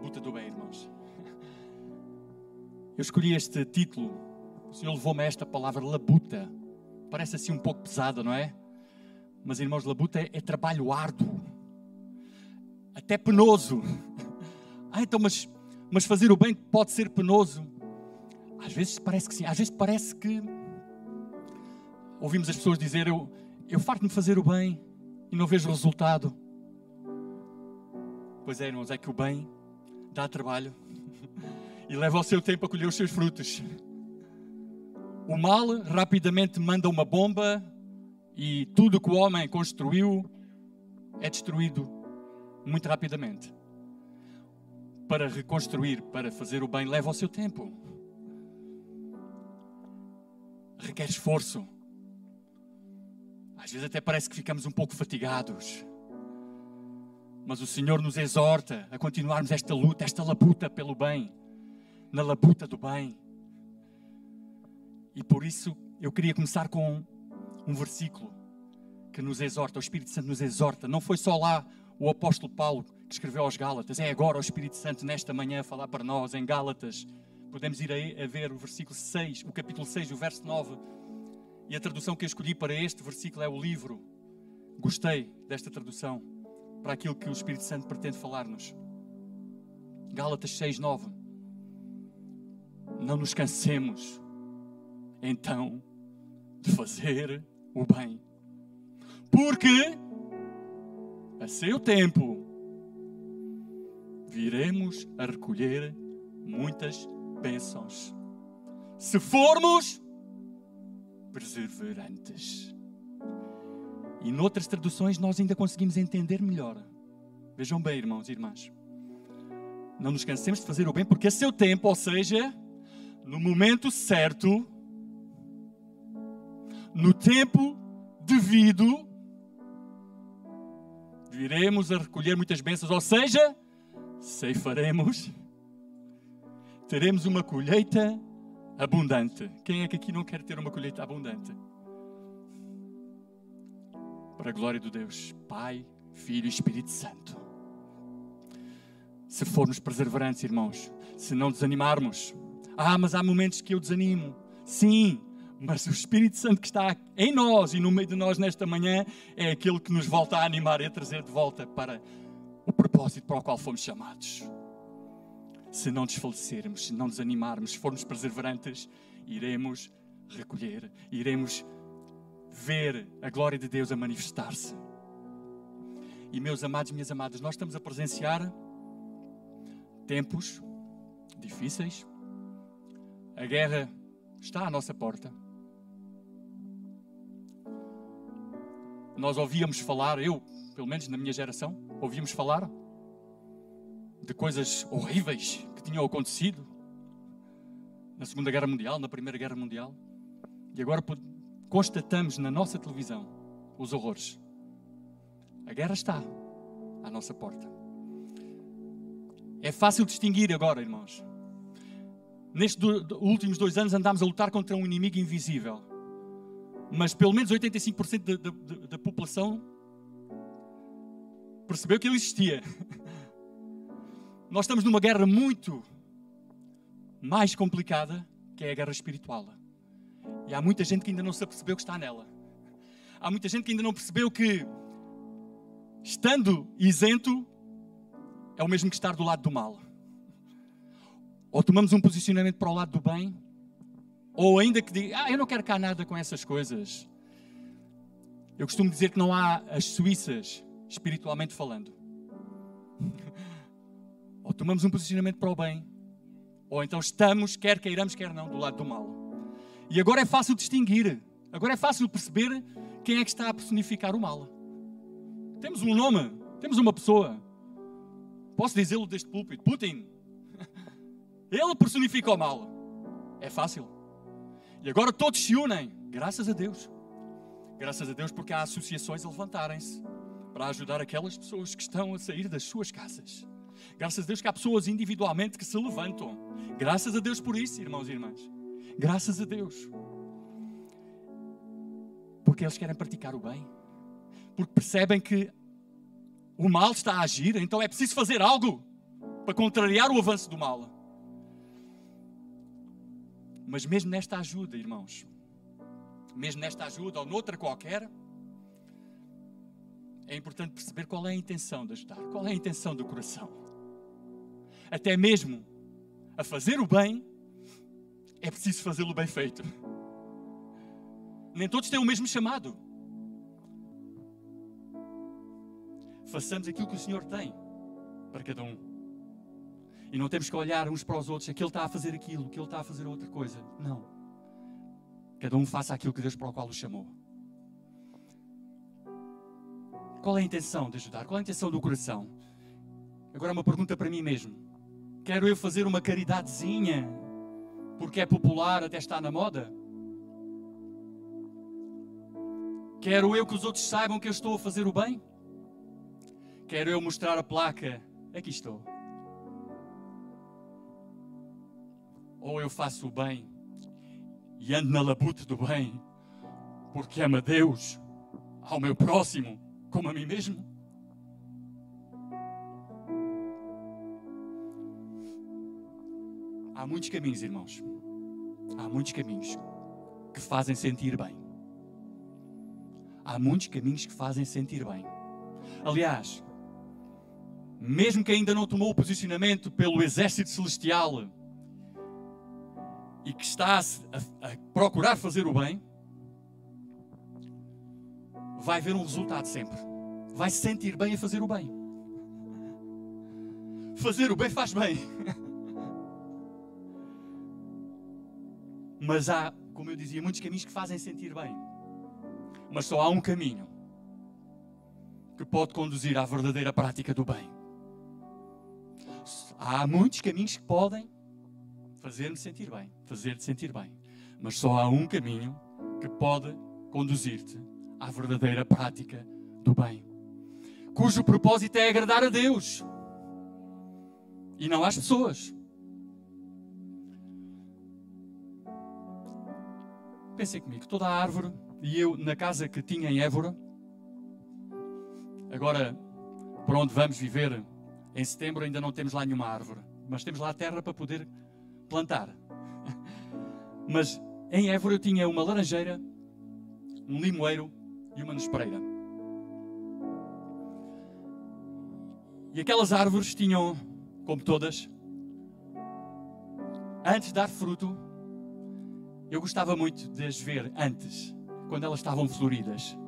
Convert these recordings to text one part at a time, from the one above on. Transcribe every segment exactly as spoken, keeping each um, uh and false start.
luta do bem, irmãos. Eu escolhi este título, o Senhor levou-me a esta palavra labuta. Parece assim um pouco pesada, não é? Mas, irmãos, labuta é, é trabalho árduo, até penoso. Ah, então, mas, mas fazer o bem pode ser penoso? Às vezes parece que sim, às vezes parece que... Ouvimos as pessoas dizer, eu, eu farto-me de fazer o bem e não vejo o resultado. Pois é, irmãos, é que o bem dá trabalho e leva o seu tempo a colher os seus frutos. O mal rapidamente manda uma bomba e tudo que o homem construiu é destruído muito rapidamente. Para reconstruir, para fazer o bem, leva o seu tempo. Requer esforço. Às vezes até parece que ficamos um pouco fatigados. Mas o Senhor nos exorta a continuarmos esta luta, esta labuta pelo bem, na labuta do bem. E por isso eu queria começar com um versículo que nos exorta, o Espírito Santo nos exorta. Não foi só lá o apóstolo Paulo que escreveu aos Gálatas, é agora o Espírito Santo nesta manhã a falar para nós em Gálatas. Podemos ir a ver o versículo seis, o capítulo seis, o verso nove. E a tradução que eu escolhi para este versículo é o livro. Gostei desta tradução para aquilo que o Espírito Santo pretende falar-nos. Gálatas seis, nove. Não nos cansemos, então, de fazer o bem, porque a seu tempo viremos a recolher muitas bênçãos, se formos perseverantes. E noutras traduções nós ainda conseguimos entender melhor. Vejam bem, irmãos e irmãs, não nos cansemos de fazer o bem, porque a seu tempo, ou seja, no momento certo, no tempo devido, viremos a recolher muitas bênçãos, ou seja, ceifaremos, teremos uma colheita abundante. Quem é que aqui não quer ter uma colheita abundante? Para a glória do Deus, Pai, Filho e Espírito Santo. Se formos perseverantes, irmãos, se não desanimarmos. Ah, mas há momentos que eu desanimo. Sim, mas o Espírito Santo que está em nós e no meio de nós nesta manhã é aquele que nos volta a animar e a trazer de volta para o propósito para o qual fomos chamados. Se não desfalecermos, se não desanimarmos, se formos perseverantes, iremos recolher, iremos ver a glória de Deus a manifestar-se. E meus amados, minhas amadas, nós estamos a presenciar tempos difíceis. A guerra está à nossa porta. Nós ouvíamos falar, eu, pelo menos na minha geração, ouvíamos falar de coisas horríveis que tinham acontecido na Segunda Guerra Mundial, na Primeira Guerra Mundial. E agora constatamos na nossa televisão os horrores. A guerra está à nossa porta. É fácil distinguir agora, irmãos. Nestes últimos dois anos andámos a lutar contra um inimigo invisível. Mas pelo menos oitenta e cinco por cento da, da, da população percebeu que ele existia. Nós estamos numa guerra muito mais complicada, que é a guerra espiritual. E há muita gente que ainda não se apercebeu que está nela. Há muita gente que ainda não percebeu que, estando isento, é o mesmo que estar do lado do mal. Ou tomamos um posicionamento para o lado do bem, ou ainda que diga, ah, eu não quero cá nada com essas coisas. Eu costumo dizer que não há as Suíças, espiritualmente falando. Ou tomamos um posicionamento para o bem, ou então estamos, quer queiramos, quer não, do lado do mal. E agora é fácil distinguir, agora é fácil perceber quem é que está a personificar o mal. Temos um nome, temos uma pessoa. Posso dizê-lo deste púlpito, Putin. Ele personifica o mal. É fácil. E agora todos se unem, graças a Deus. Graças a Deus, porque há associações a levantarem-se para ajudar aquelas pessoas que estão a sair das suas casas. Graças a Deus que há pessoas individualmente que se levantam. Graças a Deus por isso, irmãos e irmãs. Graças a Deus. Porque eles querem praticar o bem. Porque percebem que o mal está a agir, então é preciso fazer algo. para contrariar o avanço do mal. Mas mesmo nesta ajuda, irmãos, mesmo nesta ajuda ou noutra qualquer, é importante perceber qual é a intenção de ajudar, qual é a intenção do coração. Até mesmo a fazer o bem, é preciso fazê-lo bem feito. Nem todos têm o mesmo chamado. Façamos aquilo que o Senhor tem para cada um. E não temos que olhar uns para os outros, aquele está a fazer aquilo, aquele está a fazer outra coisa. Não. Cada um faça aquilo que Deus para o qual o chamou. Qual é a intenção de ajudar? Qual é a intenção do coração? Agora uma pergunta para mim mesmo. Quero eu fazer uma caridadezinha porque é popular, até está na moda? Quero eu que os outros saibam que eu estou a fazer o bem? Quero eu mostrar a placa, aqui estou? Ou eu faço o bem e ando na labuta do bem porque amo a Deus, ao meu próximo, como a mim mesmo? Há muitos caminhos, irmãos. Há muitos caminhos que fazem sentir bem. Há muitos caminhos que fazem sentir bem. Aliás, mesmo que ainda não tomou o posicionamento pelo exército celestial e que está a, a procurar fazer o bem, vai ver um resultado sempre. Vai se sentir bem a fazer o bem. Fazer o bem faz bem. Mas há, como eu dizia, muitos caminhos que fazem sentir bem. Mas só há um caminho que pode conduzir à verdadeira prática do bem. Há muitos caminhos que podem fazer-me sentir bem, fazer-te sentir bem. Mas só há um caminho que pode conduzir-te à verdadeira prática do bem, cujo propósito é agradar a Deus e não às pessoas. Pensem comigo, toda a árvore, e eu na casa que tinha em Évora, agora por onde vamos viver em setembro ainda não temos lá nenhuma árvore, mas temos lá terra para poder plantar. Mas em Évora eu tinha uma laranjeira, um limoeiro e uma nespreira. E aquelas árvores tinham, como todas, antes de dar fruto, eu gostava muito de as ver antes, quando elas estavam floridas.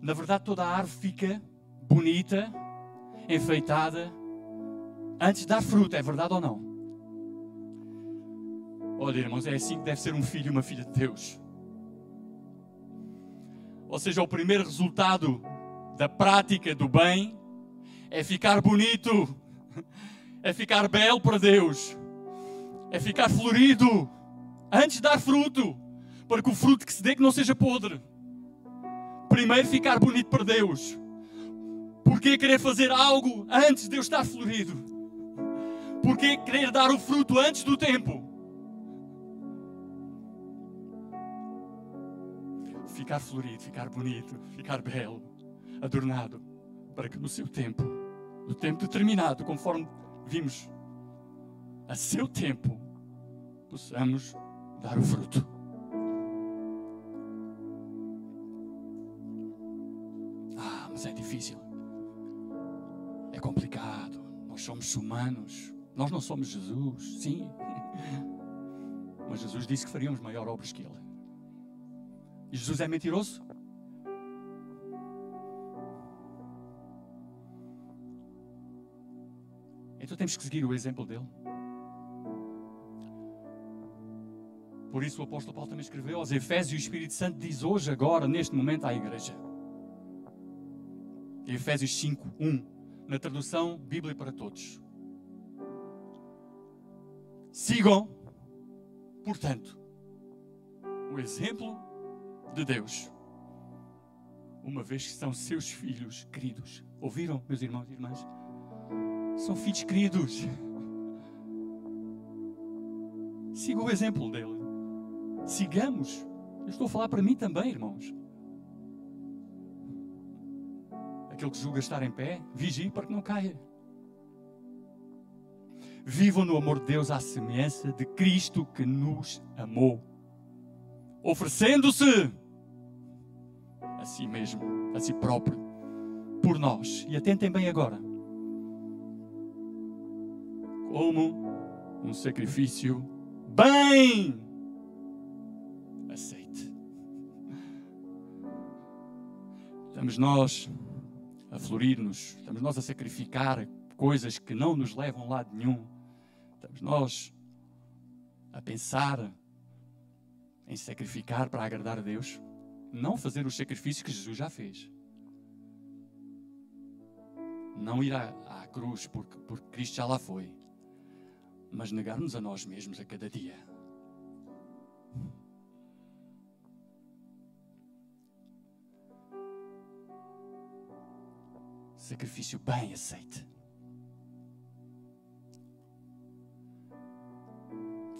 Na verdade, toda a árvore fica bonita, enfeitada, antes de dar fruto, é verdade ou não? Olha, irmãos, é assim que deve ser um filho e uma filha de Deus. Ou seja, o primeiro resultado da prática do bem é ficar bonito, é ficar belo para Deus, é ficar florido, antes de dar fruto, para que o fruto que se dê que não seja podre. Primeiro ficar bonito para Deus. Porquê querer fazer algo antes de Deus estar florido? Porquê querer dar o fruto antes do tempo? Ficar florido, ficar bonito, ficar belo, adornado, para que no seu tempo, no tempo determinado, conforme vimos, a seu tempo, possamos dar o fruto. Ah, mas é difícil. É complicado. Nós somos humanos. Nós não somos Jesus, sim. Mas Jesus disse que faríamos maior obras que Ele. E Jesus é mentiroso? Então temos que seguir o exemplo dele. Por isso o apóstolo Paulo também escreveu aos Efésios, e o Espírito Santo diz hoje, agora, neste momento, à igreja. Efésios cinco, um, na tradução Bíblia para Todos. Sigam, portanto, o exemplo de Deus, uma vez que são seus filhos queridos. Ouviram, meus irmãos e irmãs? São filhos queridos. Siga o exemplo dele. Sigamos. Eu estou a falar para mim também, irmãos. Aquele que julga estar em pé, vigie para que não caia. Vivam no amor de Deus à semelhança de Cristo que nos amou, oferecendo-se a si mesmo, a si próprio, por nós. E atentem bem agora. Como um sacrifício bem aceite. Estamos nós a florir-nos, estamos nós a sacrificar coisas que não nos levam a lado nenhum. Estamos nós a pensar em sacrificar para agradar a Deus, não fazer os sacrifícios que Jesus já fez. Não ir à, à cruz porque, porque Cristo já lá foi, mas negarmos a nós mesmos a cada dia. Sacrifício bem aceite.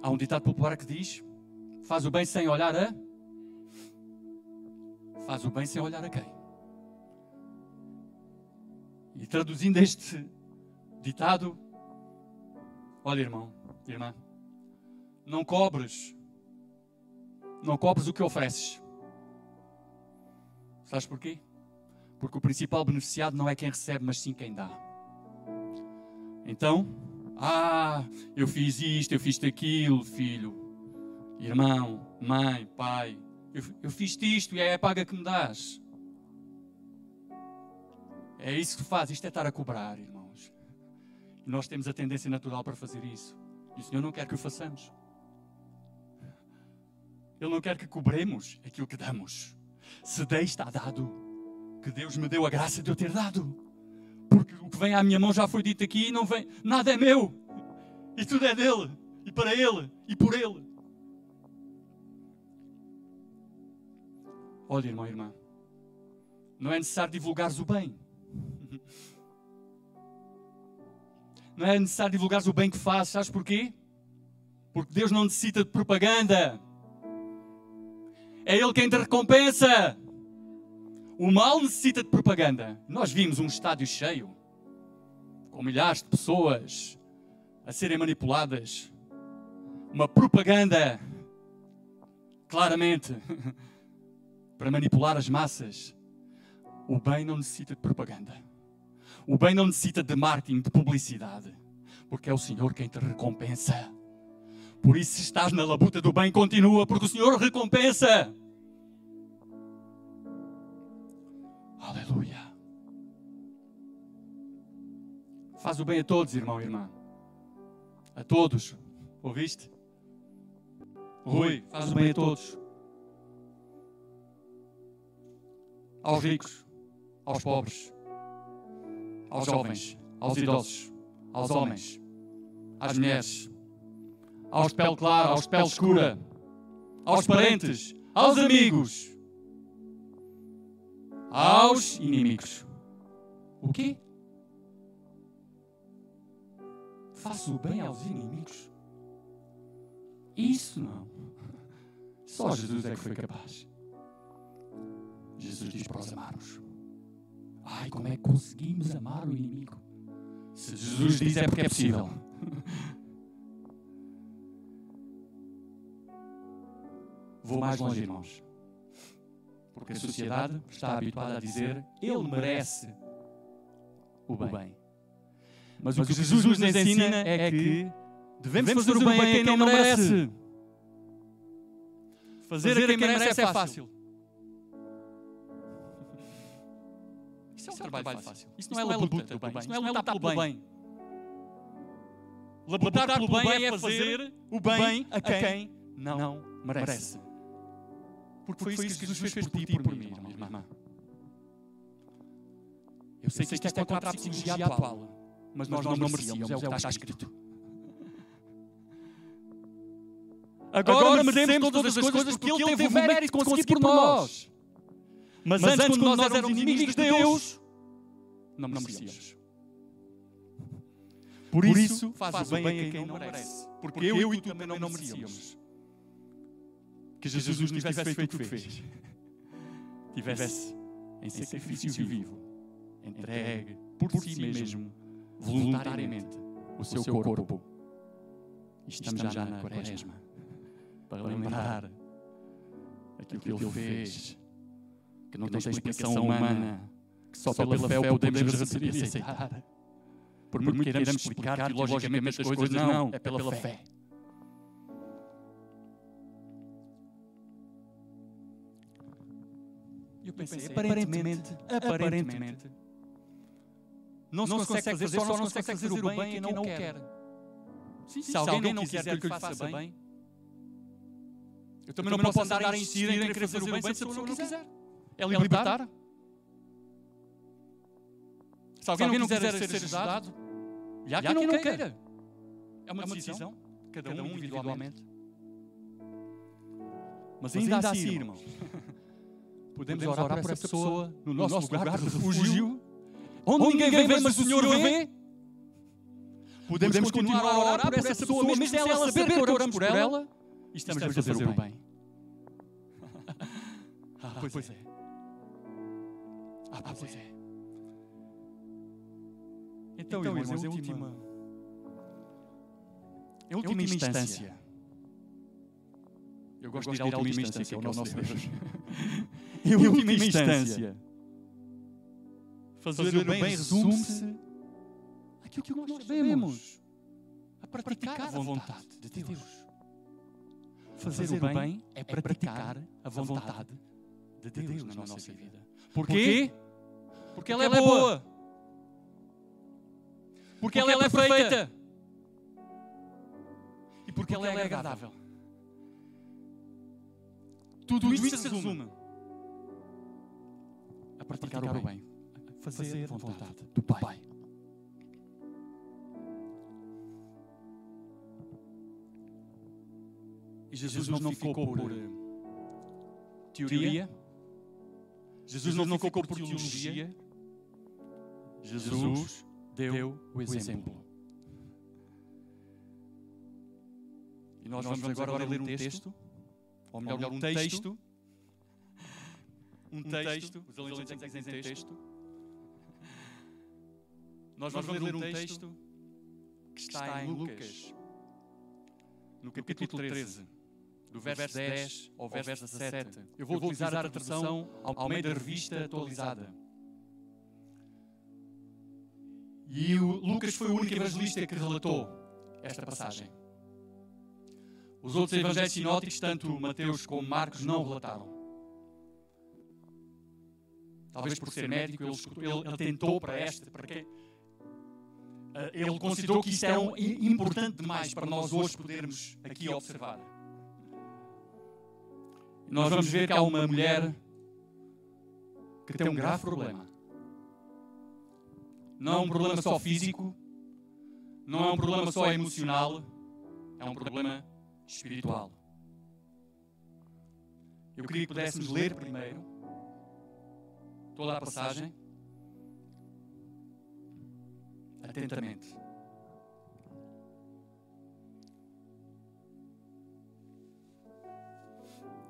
Há um ditado popular que diz: faz o bem sem olhar a... Faz o bem sem olhar a quem? E traduzindo este ditado, olha, irmão, irmã, não cobres, não cobres o que ofereces. Sabes porquê? Porque o principal beneficiado não é quem recebe, mas sim quem dá. Então, ah, eu fiz isto, eu fiz aquilo, filho, irmão, mãe, pai, eu, eu fiz isto e é a paga que me dás. É isso que faz, isto é estar a cobrar, irmãos. E nós temos a tendência natural para fazer isso. E o Senhor não quer que o façamos. Ele não quer que cobremos aquilo que damos. Se dei, está dado. Que Deus me deu a graça de eu ter dado. Porque o que vem à minha mão já foi dito aqui e não vem. Nada é meu. E tudo é dele. E para ele. E por ele. Olha, irmão e irmã. Não é necessário divulgares o bem. Não é necessário divulgares o bem que fazes, sabes porquê? Porque Deus não necessita de propaganda. É Ele quem te recompensa. O mal necessita de propaganda. Nós vimos um estádio cheio, com milhares de pessoas a serem manipuladas. Uma propaganda, claramente, para manipular as massas. O bem não necessita de propaganda. O bem não necessita de marketing, de publicidade, porque é o Senhor quem te recompensa. Por isso, se estás na labuta do bem, continua, porque o Senhor recompensa. Aleluia. Faz o bem a todos, irmão e irmã. A todos. Ouviste? Rui, faz o bem a todos. Aos ricos, aos pobres, aos jovens, aos idosos, aos homens, às mulheres, aos de pele clara, aos de pele escura, aos parentes, aos amigos, aos inimigos. O quê? Faço o bem aos inimigos? Isso não. Só Jesus é que foi capaz. Jesus diz para os amarmos. Ai, como é que conseguimos amar o inimigo? Se Jesus diz, é porque é possível. Vou mais longe, irmãos. Porque a sociedade está habituada a dizer: ele merece o bem. Mas o que Jesus nos ensina é que devemos fazer o bem a quem não merece. Fazer a quem merece é fácil. Isso é um trabalho, trabalho fácil. Isso não, isso não é labuta do bem. Isso não é lutar pelo bem. Labutar pelo bem é fazer o bem a quem não merece. Porque foi isso que Jesus fez por ti e por mim, irmão, irmã. Eu sei que isto é contra a psicologia atual, mas nós não merecíamos, é o que está escrito. Agora merecemos todas as coisas porque Ele teve o mérito de conseguir por nós. Mas, Mas antes, quando nós éramos inimigos de Deus, não merecíamos. Por isso, faz o bem a quem não merece. Porque eu e tu também não merecíamos. Que Jesus nos tivesse feito o que fez. Tivesse em sacrifício vivo, entregue por si mesmo, voluntariamente, o seu corpo. Estamos já na quaresma, para lembrar aquilo que Ele fez, que não tem explicação humana, que só pela fé o podemos receber e aceitar. Por muito que queiramos explicar teologicamente as coisas, não, é pela fé. Eu pensei, aparentemente, aparentemente, não se consegue fazer, só não se consegue fazer o bem a quem não o quer. Sim, se alguém não quiser que eu lhe faça bem, eu também não posso andar a insistir em querer fazer o bem se a pessoa não quiser. É libertar. Se alguém não quiser ser ajudado, e há quem não queira. É uma decisão, cada um individualmente. Mas ainda assim, irmãos, Podemos, Podemos orar por essa pessoa, no nosso, nosso lugar, lugar de refúgio, onde ninguém vê, mas o Senhor vê. Podemos, Podemos continuar a orar por essa pessoa, mesmo sem ela saber que oramos por ela, e estamos a fazer o bem. Ah, pois é. Ah, pois é. Então, irmãos, é a última, é a última instância. Eu gosto de ir à última instância, que é o nosso Deus. Em última instância, fazer o bem resume-se àquilo que nós devemos, a praticar a vontade de Deus. Fazer o bem é praticar a vontade de Deus na nossa vida. Porquê? Porque ela é boa. Porque ela é perfeita. E porque ela é agradável. Tudo isso se resume a praticar o bem, a fazer a vontade do Pai. E Jesus não ficou por teoria, Jesus não ficou por teologia, Jesus deu o exemplo. E nós vamos agora ler um texto, ou melhor, um texto, um texto, os alunos têm que dizer texto. Nós vamos ler um texto que está em Lucas, no capítulo treze, do verso dez ao verso dezassete. Eu vou utilizar a tradução ao meio da revista atualizada. E o Lucas foi o único evangelista que relatou esta passagem. Os outros evangelhos sinóticos, tanto Mateus como Marcos, não relataram. Talvez por ser médico, ele, ele atentou para esta, porque ele considerou que isto era um, importante demais para nós hoje podermos aqui observar. Nós vamos ver que há uma mulher que tem um grave problema. Não é um problema só físico, não é um problema só emocional, é um problema espiritual. Eu queria que pudéssemos ler primeiro toda a passagem atentamente.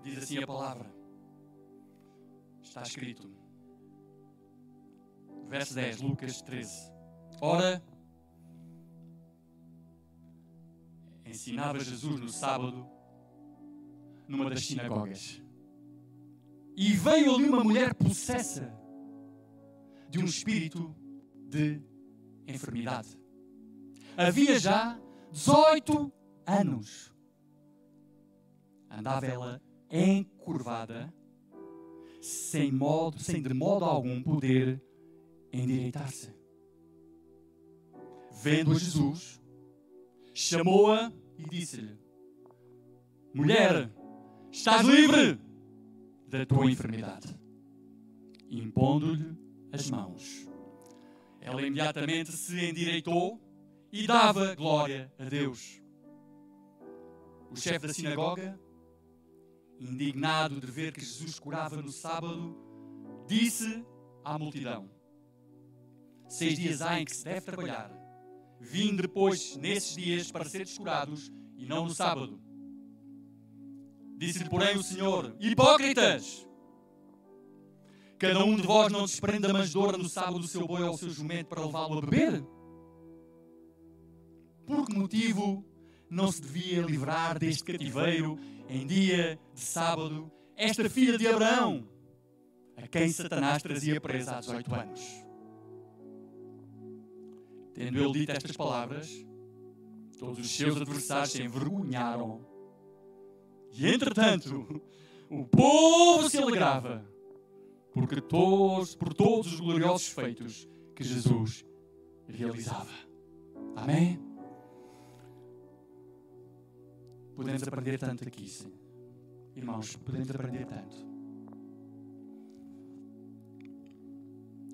Diz assim a palavra. Está escrito. Verso dez, Lucas treze. Ora, ensinava Jesus no sábado, numa das sinagogas. E veio ali uma mulher possessa de um espírito de enfermidade. Havia já dezoito anos. Andava ela encurvada, sem, modo, sem de modo algum poder endireitar-se. Vendo Jesus, chamou-a e disse-lhe: mulher, estás livre da tua enfermidade. Impondo-lhe as mãos, ela imediatamente se endireitou e dava glória a Deus. O chefe da sinagoga, indignado de ver que Jesus curava no sábado, disse à multidão: seis dias há em que se deve trabalhar. Vim depois nesses dias para seres curados e não no sábado. Disse-lhe, porém, o Senhor: hipócritas! Cada um de vós não desprenda manjedoura no sábado do seu boi ou do seu jumento para levá-lo a beber? Por que motivo não se devia livrar deste cativeiro em dia de sábado esta filha de Abraão, a quem Satanás trazia presa há dezoito anos? Tendo ele dito estas palavras, todos os seus adversários se envergonharam. E entretanto, o povo se alegrava porque todos, por todos os gloriosos feitos que Jesus realizava. Amém? Podemos aprender tanto aqui, sim. Irmãos, podemos aprender tanto.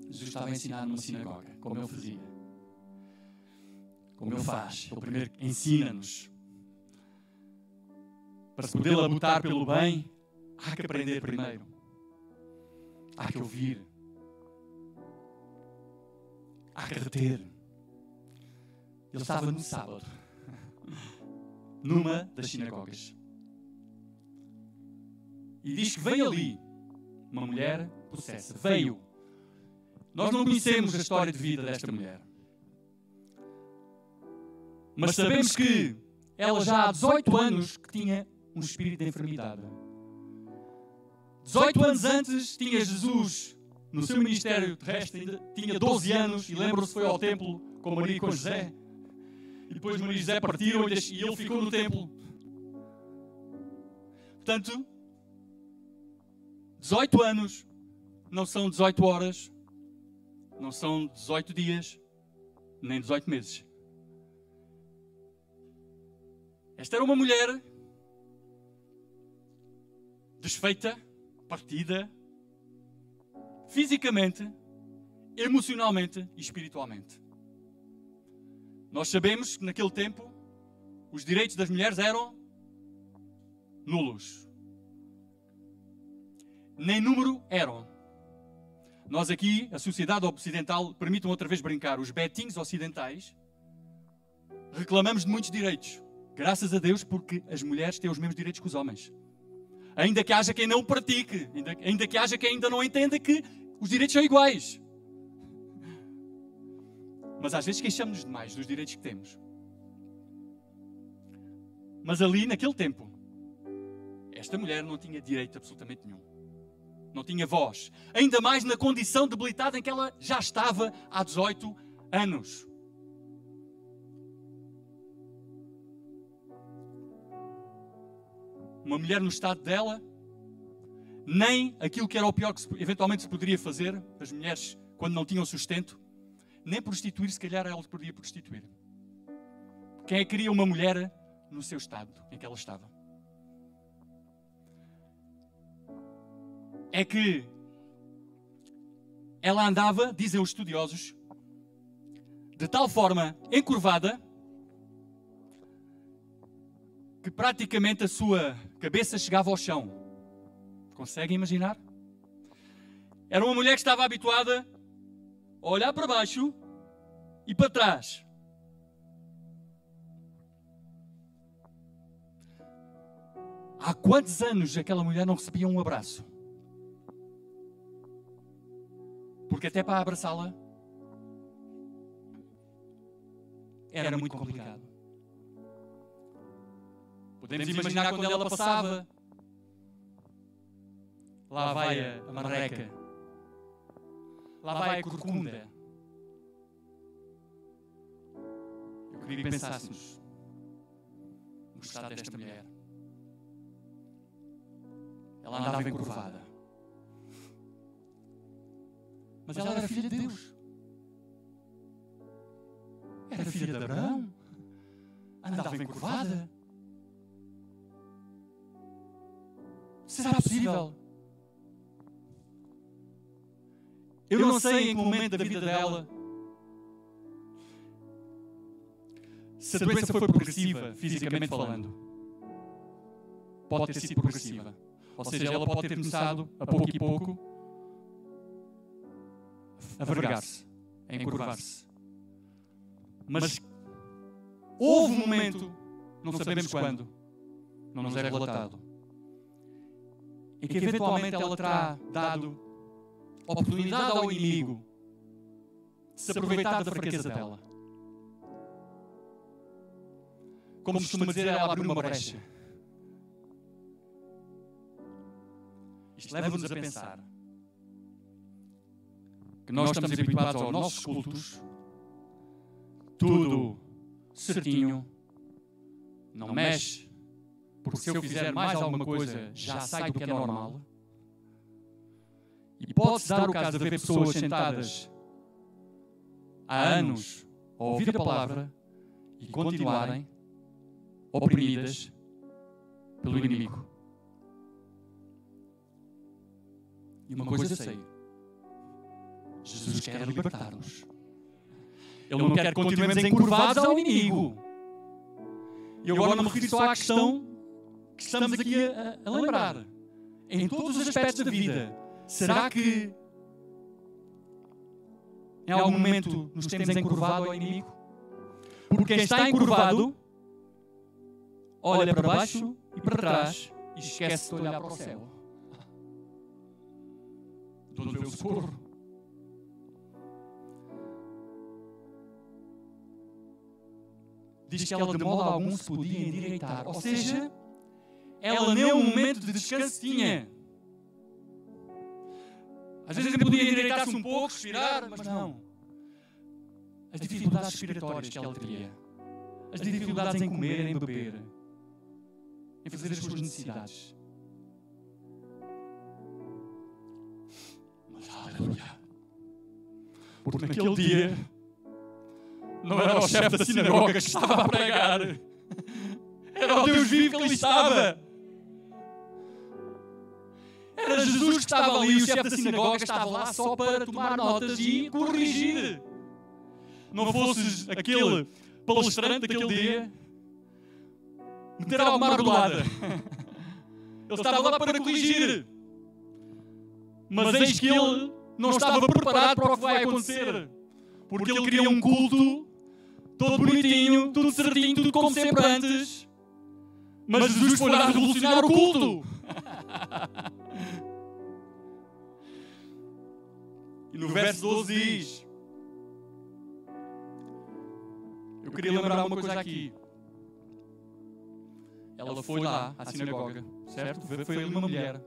Jesus estava a ensinar numa sinagoga, como eu fazia. Como ele faz. Ele primeiro ensina-nos. Para se poder labutar pelo bem, há que aprender primeiro. Há que ouvir. Há que reter. Ele estava no sábado, numa das sinagogas. E diz que veio ali uma mulher possessa. Veio. Nós não conhecemos a história de vida desta mulher. Mas sabemos que ela já há dezoito anos que tinha um espírito de enfermidade. dezoito anos antes tinha Jesus no seu ministério terrestre, ainda tinha doze anos, e lembram-se, foi ao templo com Maria e com José. E depois Maria e José partiram e ele ficou no templo. Portanto, dezoito anos não são dezoito horas, não são dezoito dias, nem dezoito meses. Esta era uma mulher desfeita, partida, fisicamente, emocionalmente e espiritualmente. Nós sabemos que naquele tempo os direitos das mulheres eram nulos. Nem número eram. Nós aqui, a sociedade ocidental, permitam outra vez brincar, os betinhos ocidentais, reclamamos de muitos direitos. Graças a Deus, porque as mulheres têm os mesmos direitos que os homens. Ainda que haja quem não pratique, ainda, ainda que haja quem ainda não entenda que os direitos são iguais. Mas às vezes queixamos-nos demais dos direitos que temos. Mas ali, naquele tempo, esta mulher não tinha direito absolutamente nenhum. Não tinha voz. Ainda mais na condição debilitada em que ela já estava há dezoito anos. Uma mulher no estado dela, nem aquilo que era o pior que eventualmente se poderia fazer, as mulheres quando não tinham sustento, nem prostituir, se calhar ela podia prostituir. Quem é que queria uma mulher no seu estado em que ela estava? É que ela andava, dizem os estudiosos, de tal forma encurvada que praticamente a sua cabeça chegava ao chão. Conseguem imaginar? Era uma mulher que estava habituada a olhar para baixo e para trás. Há quantos anos aquela mulher não recebia um abraço? Porque até para abraçá-la era, era muito complicado. complicado. Podemos imaginar quando ela passava. Lá vai a marreca. Lá vai a corcunda. Eu queria que pensássemos no estado desta mulher. Ela andava encurvada. Mas ela era filha de Deus. Era filha de Abraão. Andava encurvada. Será possível? Eu não sei em que momento da vida dela, se a doença foi progressiva, fisicamente falando. Pode ter sido progressiva. Ou seja, ela pode ter começado a pouco e pouco a vergar-se, a encurvar-se. Mas houve um momento, não sabemos quando, não nos é relatado, em que eventualmente ela terá dado oportunidade ao inimigo se aproveitar da fraqueza dela. Como se costuma dizer, ela abriu uma brecha. Isto leva-nos a pensar que nós estamos habituados aos nossos cultos, tudo certinho, não mexe, porque se eu fizer mais alguma coisa já sai do que é normal. E pode-se dar o caso de ver pessoas sentadas há anos a ouvir a palavra e continuarem oprimidas pelo inimigo. E uma coisa sei, Jesus quer libertar-nos. Ele não quer que continuemos encurvados ao inimigo. E agora não me refiro só à questão que estamos aqui a, a lembrar. Em todos os aspectos da vida, será que em algum momento nos temos encurvado ao inimigo? Porque quem está encurvado olha para baixo e para trás e esquece de olhar para o céu, de onde vê o socorro. Diz que ela de modo algum se podia endireitar. Ou seja, ela nem um momento de descanso tinha. Às vezes ainda podia endireitar-se um pouco, respirar, mas não. As dificuldades respiratórias que ela teria, as dificuldades em comer, em beber, em fazer as suas necessidades. Mas aleluia! Porque naquele dia não era o chefe da sinagoga que estava a pregar, era o Deus vivo que ali estava. Era Jesus que estava ali e o chefe da sinagoga estava lá só para tomar notas e corrigir. Não fosses aquele palestrante daquele dia meter alguma margulada. Ele estava lá para corrigir. Mas eis que ele não estava preparado para o que vai acontecer. Porque ele queria um culto todo bonitinho, tudo certinho, tudo como sempre antes. Mas Jesus foi lá revolucionar o culto. E no verso doze diz: eu queria lembrar uma coisa aqui. Ela foi lá à sinagoga, certo? Foi ali uma mulher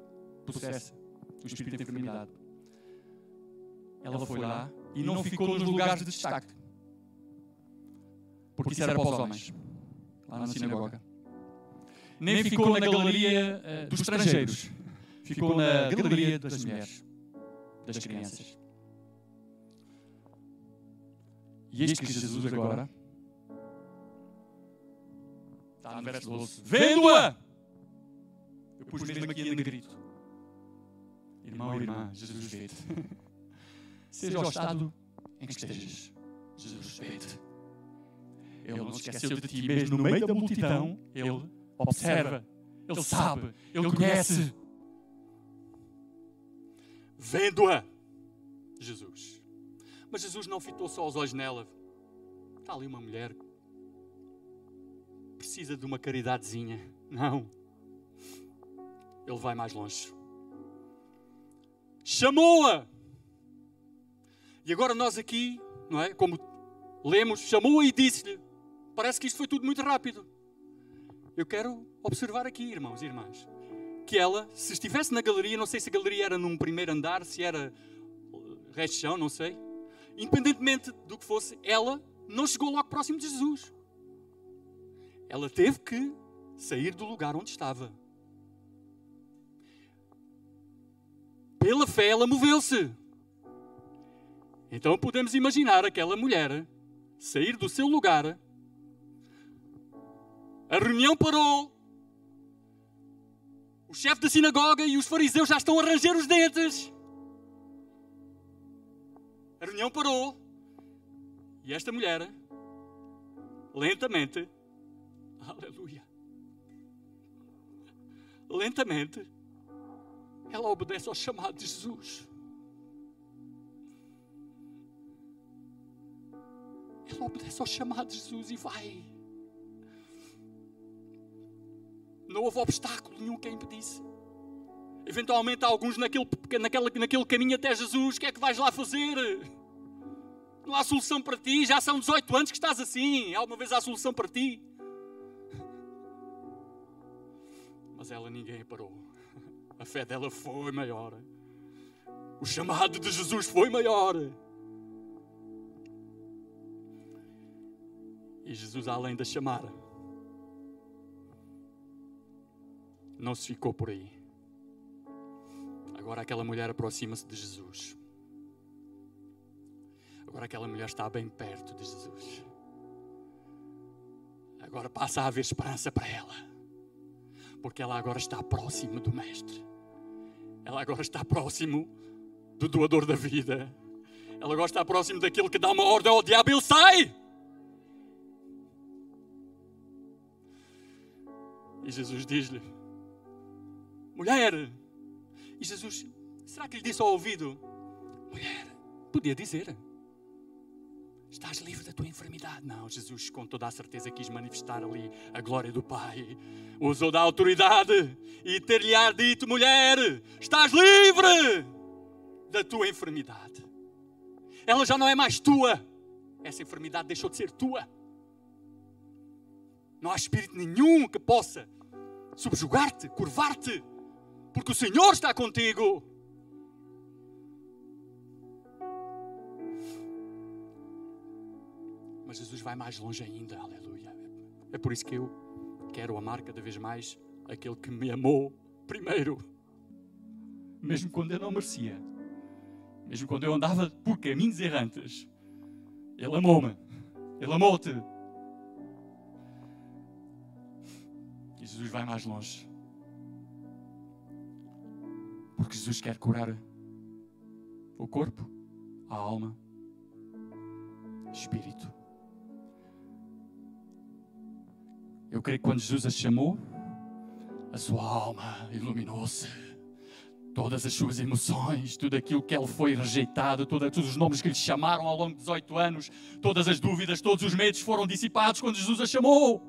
possessa do espírito de enfermidade. Ela foi lá e não ficou nos lugares de destaque, porque isso era para os homens, lá na sinagoga. Nem ficou na galeria uh, dos estrangeiros. Ficou na galeria das mulheres, das crianças. E eis que Jesus agora está no verso doze. Vendo-a! Eu pus mesmo aqui em negrito. Irmão e irmã, Jesus vê-te. Seja o estado em que estejas, Jesus vê-te. Ele não se esqueceu de ti, mesmo no meio da multidão. Ele observa, ele sabe, ele conhece. Vendo-a, Jesus. Mas Jesus não fitou só os olhos nela. Está ali uma mulher. Precisa de uma caridadezinha. Não. Ele vai mais longe. Chamou-a. E agora nós aqui, não é? Como lemos, chamou-a e disse-lhe. Parece que isto foi tudo muito rápido. Eu quero observar aqui, irmãos e irmãs, que ela, se estivesse na galeria, não sei se a galeria era num primeiro andar, se era resto de chão, não sei. Independentemente do que fosse, ela não chegou logo próximo de Jesus. Ela teve que sair do lugar onde estava. Pela fé ela moveu-se. Então podemos imaginar aquela mulher sair do seu lugar. A reunião parou. O chefe da sinagoga e os fariseus já estão a ranger os dentes. A reunião parou. E esta mulher, lentamente, aleluia, lentamente, ela obedece ao chamado de Jesus. Ela obedece ao chamado de Jesus e vai. Não houve obstáculo nenhum que a impedisse. Eventualmente há alguns naquele, naquele, naquele caminho até Jesus. O que é que vais lá fazer? Não há solução para ti. Já são dezoito anos que estás assim. Alguma vez há solução para ti? Mas ela ninguém parou. A fé dela foi maior. O chamado de Jesus foi maior. E Jesus, além da chamada, não se ficou por aí. Agora aquela mulher aproxima-se de Jesus. Agora aquela mulher está bem perto de Jesus. Agora passa a haver esperança para ela. Porque ela agora está próximo do Mestre. Ela agora está próximo do doador da vida. Ela agora está próximo daquele que dá uma ordem ao diabo e ele sai. E Jesus diz-lhe: mulher. E Jesus, será que lhe disse ao ouvido? Mulher, podia dizer: estás livre da tua enfermidade. Não, Jesus com toda a certeza quis manifestar ali a glória do Pai. Usou da autoridade e ter-lhe-á dito: mulher, estás livre da tua enfermidade. Ela já não é mais tua. Essa enfermidade deixou de ser tua. Não há espírito nenhum que possa subjugar-te, curvar-te, porque o Senhor está contigo. Mas Jesus vai mais longe ainda, aleluia. É por isso que eu quero amar cada vez mais aquele que me amou primeiro. Mesmo quando eu não merecia, mesmo quando eu andava por caminhos errantes, Ele amou-me, Ele amou-te. E Jesus vai mais longe. Porque Jesus quer curar o corpo, a alma, o espírito. Eu creio que quando Jesus a chamou, a sua alma iluminou-se. Todas as suas emoções, tudo aquilo que ele foi rejeitado, todos os nomes que lhe chamaram ao longo de dezoito anos, todas as dúvidas, todos os medos foram dissipados quando Jesus a chamou.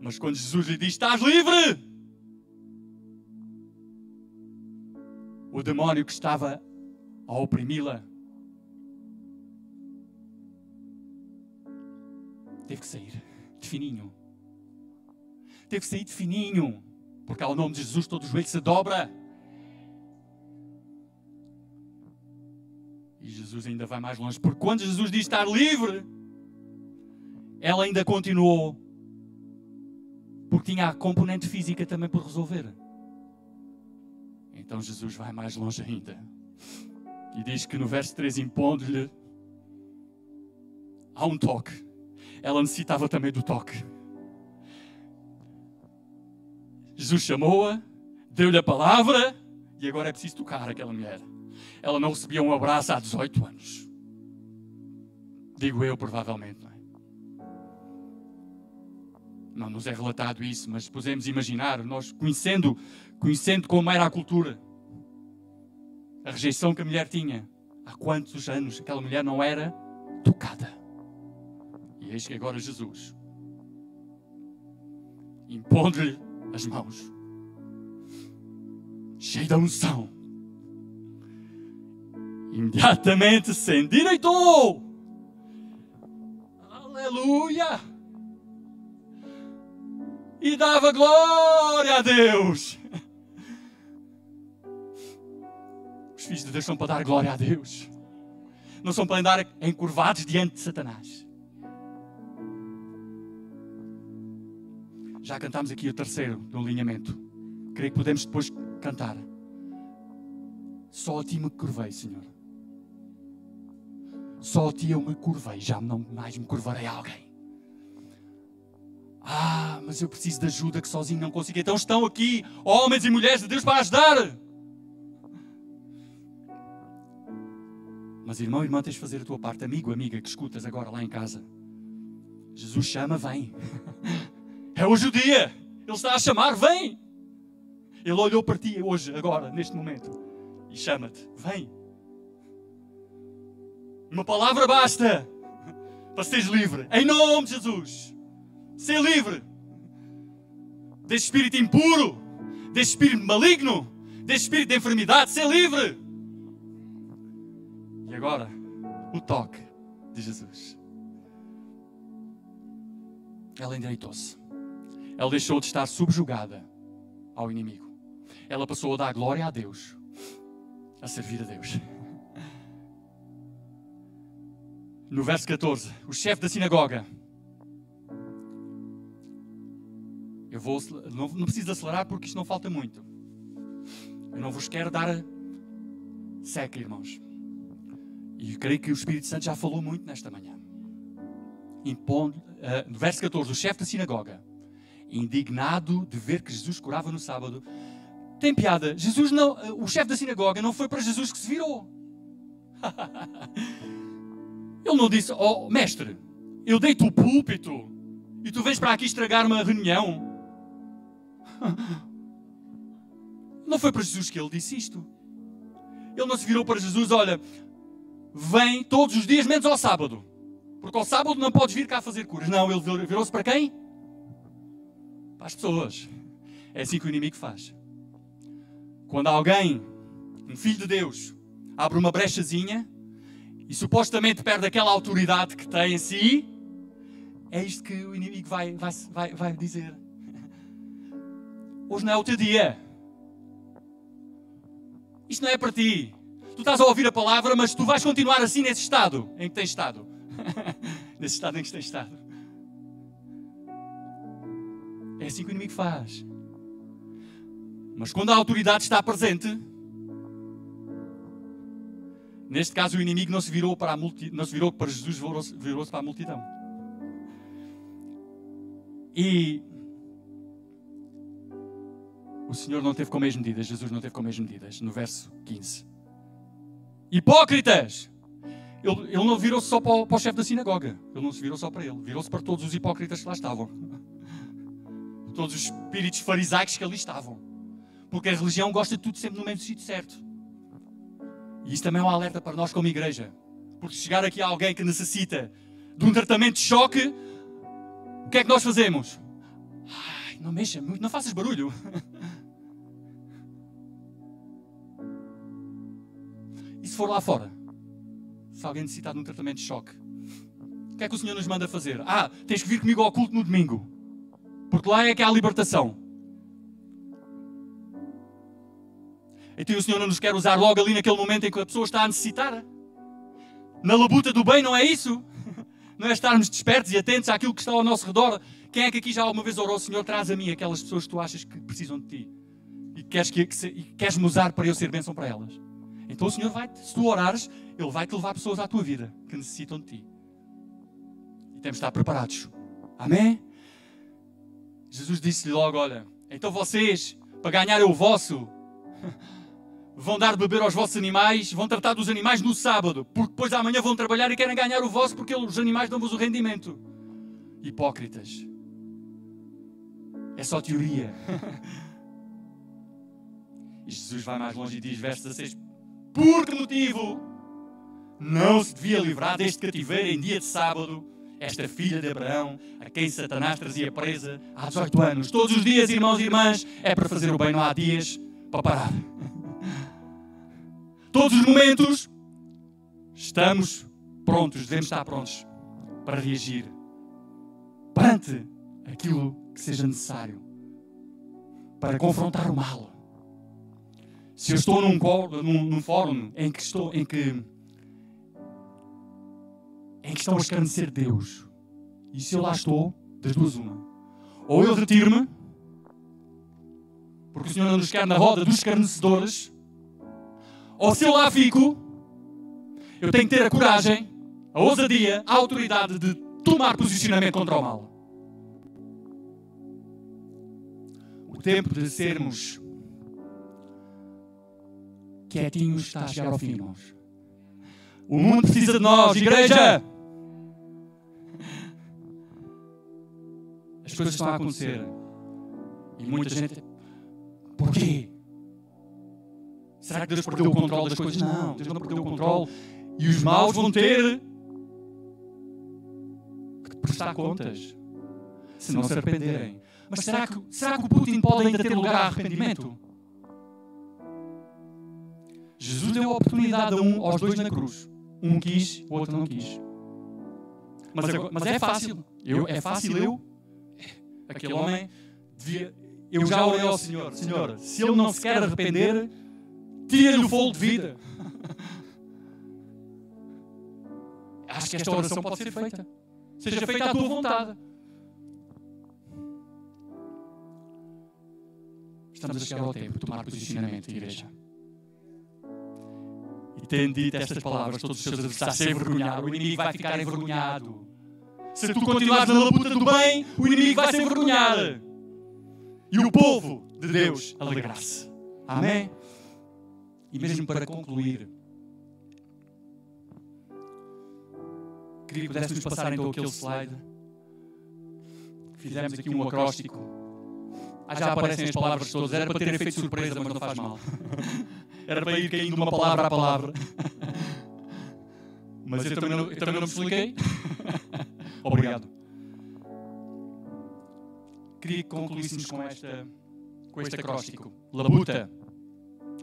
Mas quando Jesus lhe diz: estás livre! O demónio que estava a oprimi-la teve que sair de fininho. Teve que sair de fininho. Porque ao nome de Jesus todo o joelho se dobra. E Jesus ainda vai mais longe. Porque quando Jesus diz estar livre, ela ainda continuou. Porque tinha a componente física também por resolver. Então Jesus vai mais longe ainda. E diz que no verso treze, impondo-lhe há um toque. Ela necessitava também do toque. Jesus chamou-a, deu-lhe a palavra e agora é preciso tocar aquela mulher. Ela não recebia um abraço há dezoito anos. Digo eu, provavelmente, não é? Não nos é relatado isso, mas podemos imaginar, nós conhecendo, conhecendo como era a cultura, a rejeição que a mulher tinha, há quantos anos aquela mulher não era tocada. E eis que agora Jesus, impondo-lhe as mãos, cheio da unção, imediatamente se endireitou. Aleluia! E dava glória a Deus. Os filhos de Deus são para dar glória a Deus. Não são para andar encurvados diante de Satanás. Já cantámos aqui o terceiro do alinhamento. Creio que podemos depois cantar. Só a ti me curvei, Senhor. Só a ti eu me curvei. Já não mais me curvarei a alguém. Ah, mas eu preciso de ajuda que sozinho não consigo. Então estão aqui homens e mulheres de Deus para ajudar. Mas irmão e irmã, tens de fazer a tua parte. Amigo, amiga, que escutas agora lá em casa. Jesus chama, vem. É hoje o dia. Ele está a chamar, vem. Ele olhou para ti hoje, agora, neste momento. E chama-te, vem. Uma palavra basta para seres livre. Em nome de Jesus. Ser livre desse espírito impuro, desse espírito maligno, desse espírito de enfermidade, ser livre. E agora, o toque de Jesus. Ela endireitou-se. Ela deixou de estar subjugada ao inimigo. Ela passou a dar glória a Deus, a servir a Deus. No verso catorze, o chefe da sinagoga. Eu vou, não, não preciso acelerar porque isto não falta muito. Eu não vos quero dar seca, irmãos. E eu creio que o Espírito Santo já falou muito nesta manhã. Impondo, uh, no verso catorze, o chefe da sinagoga, indignado de ver que Jesus curava no sábado, tem piada. Jesus não, uh, o chefe da sinagoga não foi para Jesus que se virou. Ele não disse: ó, mestre, eu dei-te o púlpito e tu vens para aqui estragar uma reunião. Não foi para Jesus que ele disse isto. Ele não se virou para Jesus: olha, vem todos os dias menos ao sábado, porque ao sábado não podes vir cá fazer curas. Não, ele virou-se para quem? Para as pessoas. É assim que o inimigo faz. Quando alguém, um filho de Deus, abre uma brechazinha e supostamente perde aquela autoridade que tem em si, é isto que o inimigo vai, vai, vai, vai dizer. Hoje não é o teu dia. Isto não é para ti. Tu estás a ouvir a palavra, mas tu vais continuar assim nesse estado em que tens estado. Nesse estado em que tens estado. É assim que o inimigo faz. Mas quando a autoridade está presente... Neste caso, o inimigo não se virou para, a multi... não se virou para Jesus, virou-se... virou-se para a multidão. E o Senhor não teve com as medidas, Jesus não teve com as medidas. No verso quinze. Hipócritas! Ele, ele não virou-se só para o, para o chefe da sinagoga. Ele não se virou só para ele. Virou-se para todos os hipócritas que lá estavam. Todos os espíritos farisaicos que ali estavam. Porque a religião gosta de tudo sempre no mesmo sítio certo. E isso também é um alerta para nós como igreja. Porque chegar aqui a alguém que necessita de um tratamento de choque, o que é que nós fazemos? Ai, não mexa muito, não faças barulho. E se for lá fora? Se alguém necessitar de um tratamento de choque, o que é que o Senhor nos manda fazer? Ah, tens que vir comigo ao culto no domingo, porque lá é que há a libertação. Então o Senhor não nos quer usar logo ali naquele momento em que a pessoa está a necessitar. Na labuta do bem, não é isso? Não é estarmos despertos e atentos àquilo que está ao nosso redor. Quem é que aqui já alguma vez orou: Senhor, traz a mim aquelas pessoas que tu achas que precisam de ti e queres, que, que, e queres me usar para eu ser bênção para elas? Então o Senhor vai, se tu orares, Ele vai-te levar pessoas à tua vida que necessitam de ti. E temos de estar preparados. Amém? Jesus disse-lhe logo: olha, então vocês, para ganharem o vosso... vão dar de beber aos vossos animais, vão tratar dos animais no sábado, porque depois amanhã vão trabalhar e querem ganhar o vosso, porque os animais dão-vos o rendimento. Hipócritas. É só teoria. E Jesus vai mais longe e diz, verso dezasseis: por que motivo não se devia livrar deste cativeiro em dia de sábado esta filha de Abraão, a quem Satanás trazia presa há dezoito anos? Todos os dias, irmãos e irmãs, é para fazer o bem, não há dias para parar. Todos os momentos estamos prontos, devemos estar prontos para reagir perante aquilo que seja necessário para confrontar o mal. Se eu estou num, num, num fórum em que, estou, em, que, em que estão a escarnecer Deus, e se eu lá estou, das duas uma: ou eu retiro-me, porque o Senhor não nos quer na roda dos escarnecedores, ou se eu lá fico, eu tenho que ter a coragem, a ousadia, a autoridade de tomar posicionamento contra o mal. O tempo de sermos quietinhos está a chegar ao fim, irmãos. O mundo precisa de nós, igreja! As coisas estão a acontecer e muita gente... Porquê? Será que Deus perdeu o controle das coisas? Não, Deus não perdeu o controle. E os maus vão ter que prestar contas, se não se arrependerem. Mas será que, será que o Putin pode ainda ter lugar a arrependimento? Jesus deu a oportunidade a um, aos dois na cruz. Um quis, o outro não quis. Mas, agora, mas é fácil. Eu, é fácil eu... Aquele homem... Devia, eu já orei ao Senhor. Senhor, se ele não se quer arrepender, tira-lhe o fogo de vida. Acho que esta oração pode ser feita. Seja feita à tua vontade. Estamos a chegar ao tempo de tomar posicionamento, igreja. E tendo dito estas palavras, todos os seus adversários se envergonharam. O inimigo vai ficar envergonhado. Se tu continuares na labuta do bem, o inimigo vai se envergonhar. E o povo de Deus alegrar-se. Amém? E mesmo para concluir, queria que pudéssemos passar então aquele slide. Fizemos aqui um acróstico. Ah, já aparecem as palavras todas. Era para terem feito surpresa, mas não faz mal. Era para ir caindo uma palavra a palavra. Mas eu também não, eu também não me expliquei. Obrigado. Queria que concluíssemos com, esta, com este acróstico. Labuta.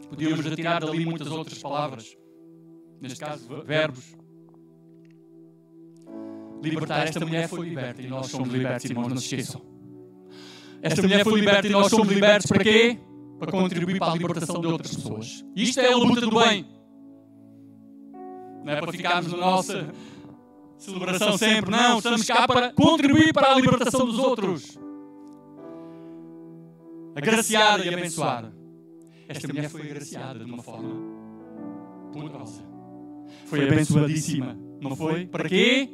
Podíamos retirar dali muitas outras palavras. Neste caso, verbos. Libertar. Esta mulher foi liberta e nós somos libertos, irmãos, não se esqueçam. Esta mulher foi liberta e nós somos libertos para quê? Para contribuir para a libertação de outras pessoas. Isto é a luta do bem. Não é para ficarmos na nossa celebração sempre. Não, estamos cá para contribuir para a libertação dos outros. Agraciada e abençoada. Esta mulher foi agraciada de uma forma poderosa. Foi abençoadíssima. Não foi? Para quê?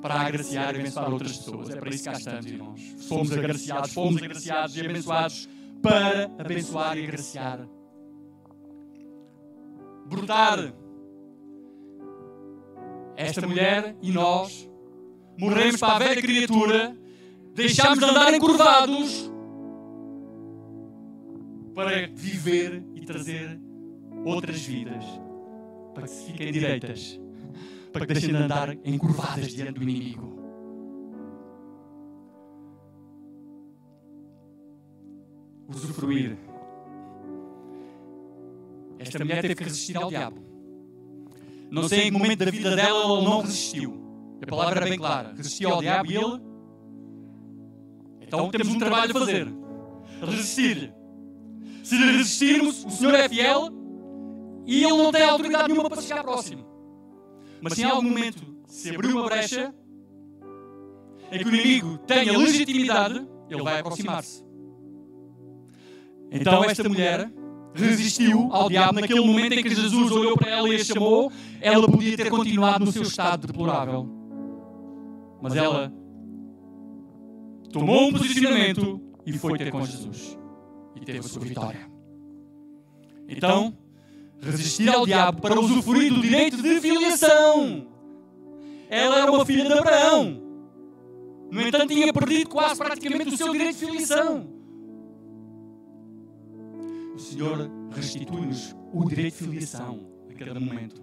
Para agraciar e abençoar outras pessoas. É para isso que cá estamos, irmãos. Somos agraciados, fomos agraciados e abençoados para abençoar e agraciar. Brotar. Esta mulher e nós morremos para a velha criatura, deixámos de andar encurvados para viver e trazer outras vidas para que se fiquem direitas. Para que deixem de andar encurvadas diante do inimigo. Usufruir. Esta mulher teve que resistir ao diabo. Não sei em que momento da vida dela ela não resistiu. A palavra era bem clara. Resistiu ao diabo e ele... Então temos um trabalho a fazer. Resistir. Se resistirmos, o Senhor é fiel e ele não tem autoridade nenhuma para chegar próximo. Mas se em algum momento se abrir uma brecha em que o inimigo tenha legitimidade, ele vai aproximar-se. Então esta mulher resistiu ao diabo naquele momento em que Jesus olhou para ela e a chamou. Ela podia ter continuado no seu estado deplorável. Mas ela tomou um posicionamento e foi ter com Jesus. E teve a sua vitória. Então... resistir ao diabo para usufruir do direito de filiação. Ela era uma filha de Abraão. No entanto, tinha perdido quase praticamente o seu direito de filiação. O Senhor restitui-nos o direito de filiação a cada momento.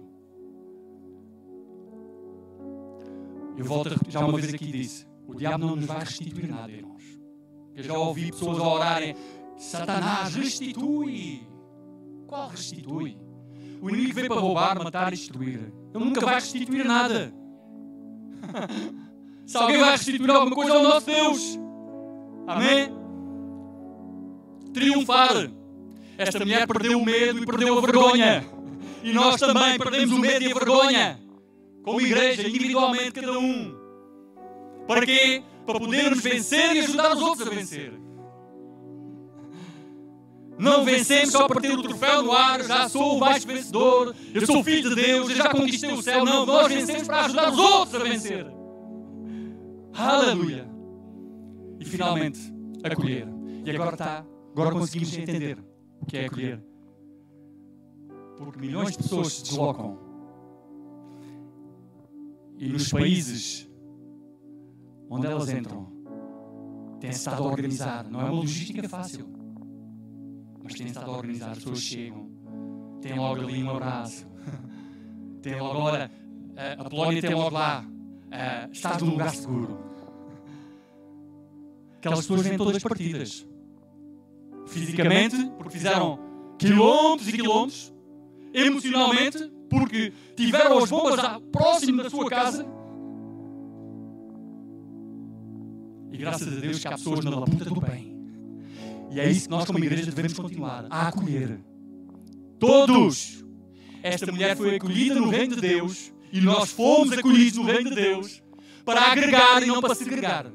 Eu volto a, já uma vez aqui disse, o diabo não nos vai restituir nada, irmãos. Eu já ouvi pessoas a orarem, Satanás, restitui. Qual restitui? O inimigo veio para roubar, matar e destruir. Ele nunca vai restituir nada. Se alguém vai restituir alguma coisa ao nosso Deus. Amém? Triunfar. Esta mulher perdeu o medo e perdeu a vergonha. E nós também perdemos o medo e a vergonha. Como igreja, individualmente, cada um. Para quê? Para podermos vencer e ajudar os outros a vencer. Não vencemos só para ter o troféu no ar, eu já sou o mais vencedor, eu sou filho de Deus, eu já conquistei o céu. Não, nós vencemos para ajudar os outros a vencer. Aleluia! E finalmente, acolher. E agora está, agora conseguimos entender o que é acolher. Porque milhões de pessoas se deslocam. E nos países onde elas entram, têm-se estado a organizar. Não é uma logística fácil. Mas têm estado a organizar, as pessoas chegam, têm logo ali um abraço, têm logo, olha, a Polónia tem logo lá, está num lugar seguro. que elas surgem todas partidas. Fisicamente, porque fizeram quilómetros e quilómetros. Emocionalmente, porque tiveram as bombas próximo da sua casa. E graças a Deus que há pessoas na labuta do bem. E é isso que nós como igreja devemos continuar a acolher. Todos! Esta mulher foi acolhida no reino de Deus e nós fomos acolhidos no reino de Deus para agregar e não para segregar.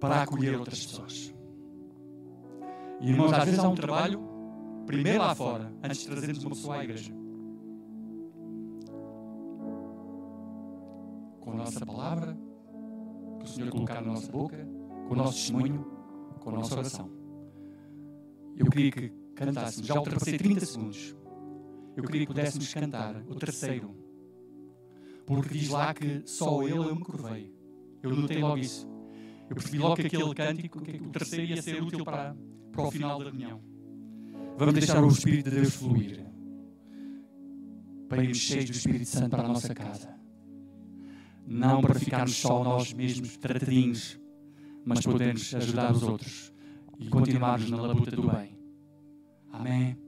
Para acolher outras pessoas. E, irmãos, às vezes há um trabalho primeiro lá fora, antes de trazermos uma pessoa à igreja. Com a nossa palavra, que o Senhor colocar na nossa boca, com o nosso testemunho, com a nossa oração. Eu queria que cantássemos, já ultrapassei trinta segundos. Eu queria que pudéssemos cantar o terceiro. Porque diz lá que só ele eu me curvei. Eu notei logo isso. Eu percebi logo que aquele cântico, que o terceiro ia ser útil para, para o final da reunião. Vamos deixar o Espírito de Deus fluir. Para irmos cheios do Espírito Santo para a nossa casa. Não para ficarmos só nós mesmos tratadinhos, mas podemos ajudar os outros e continuarmos na labuta do bem. Amém.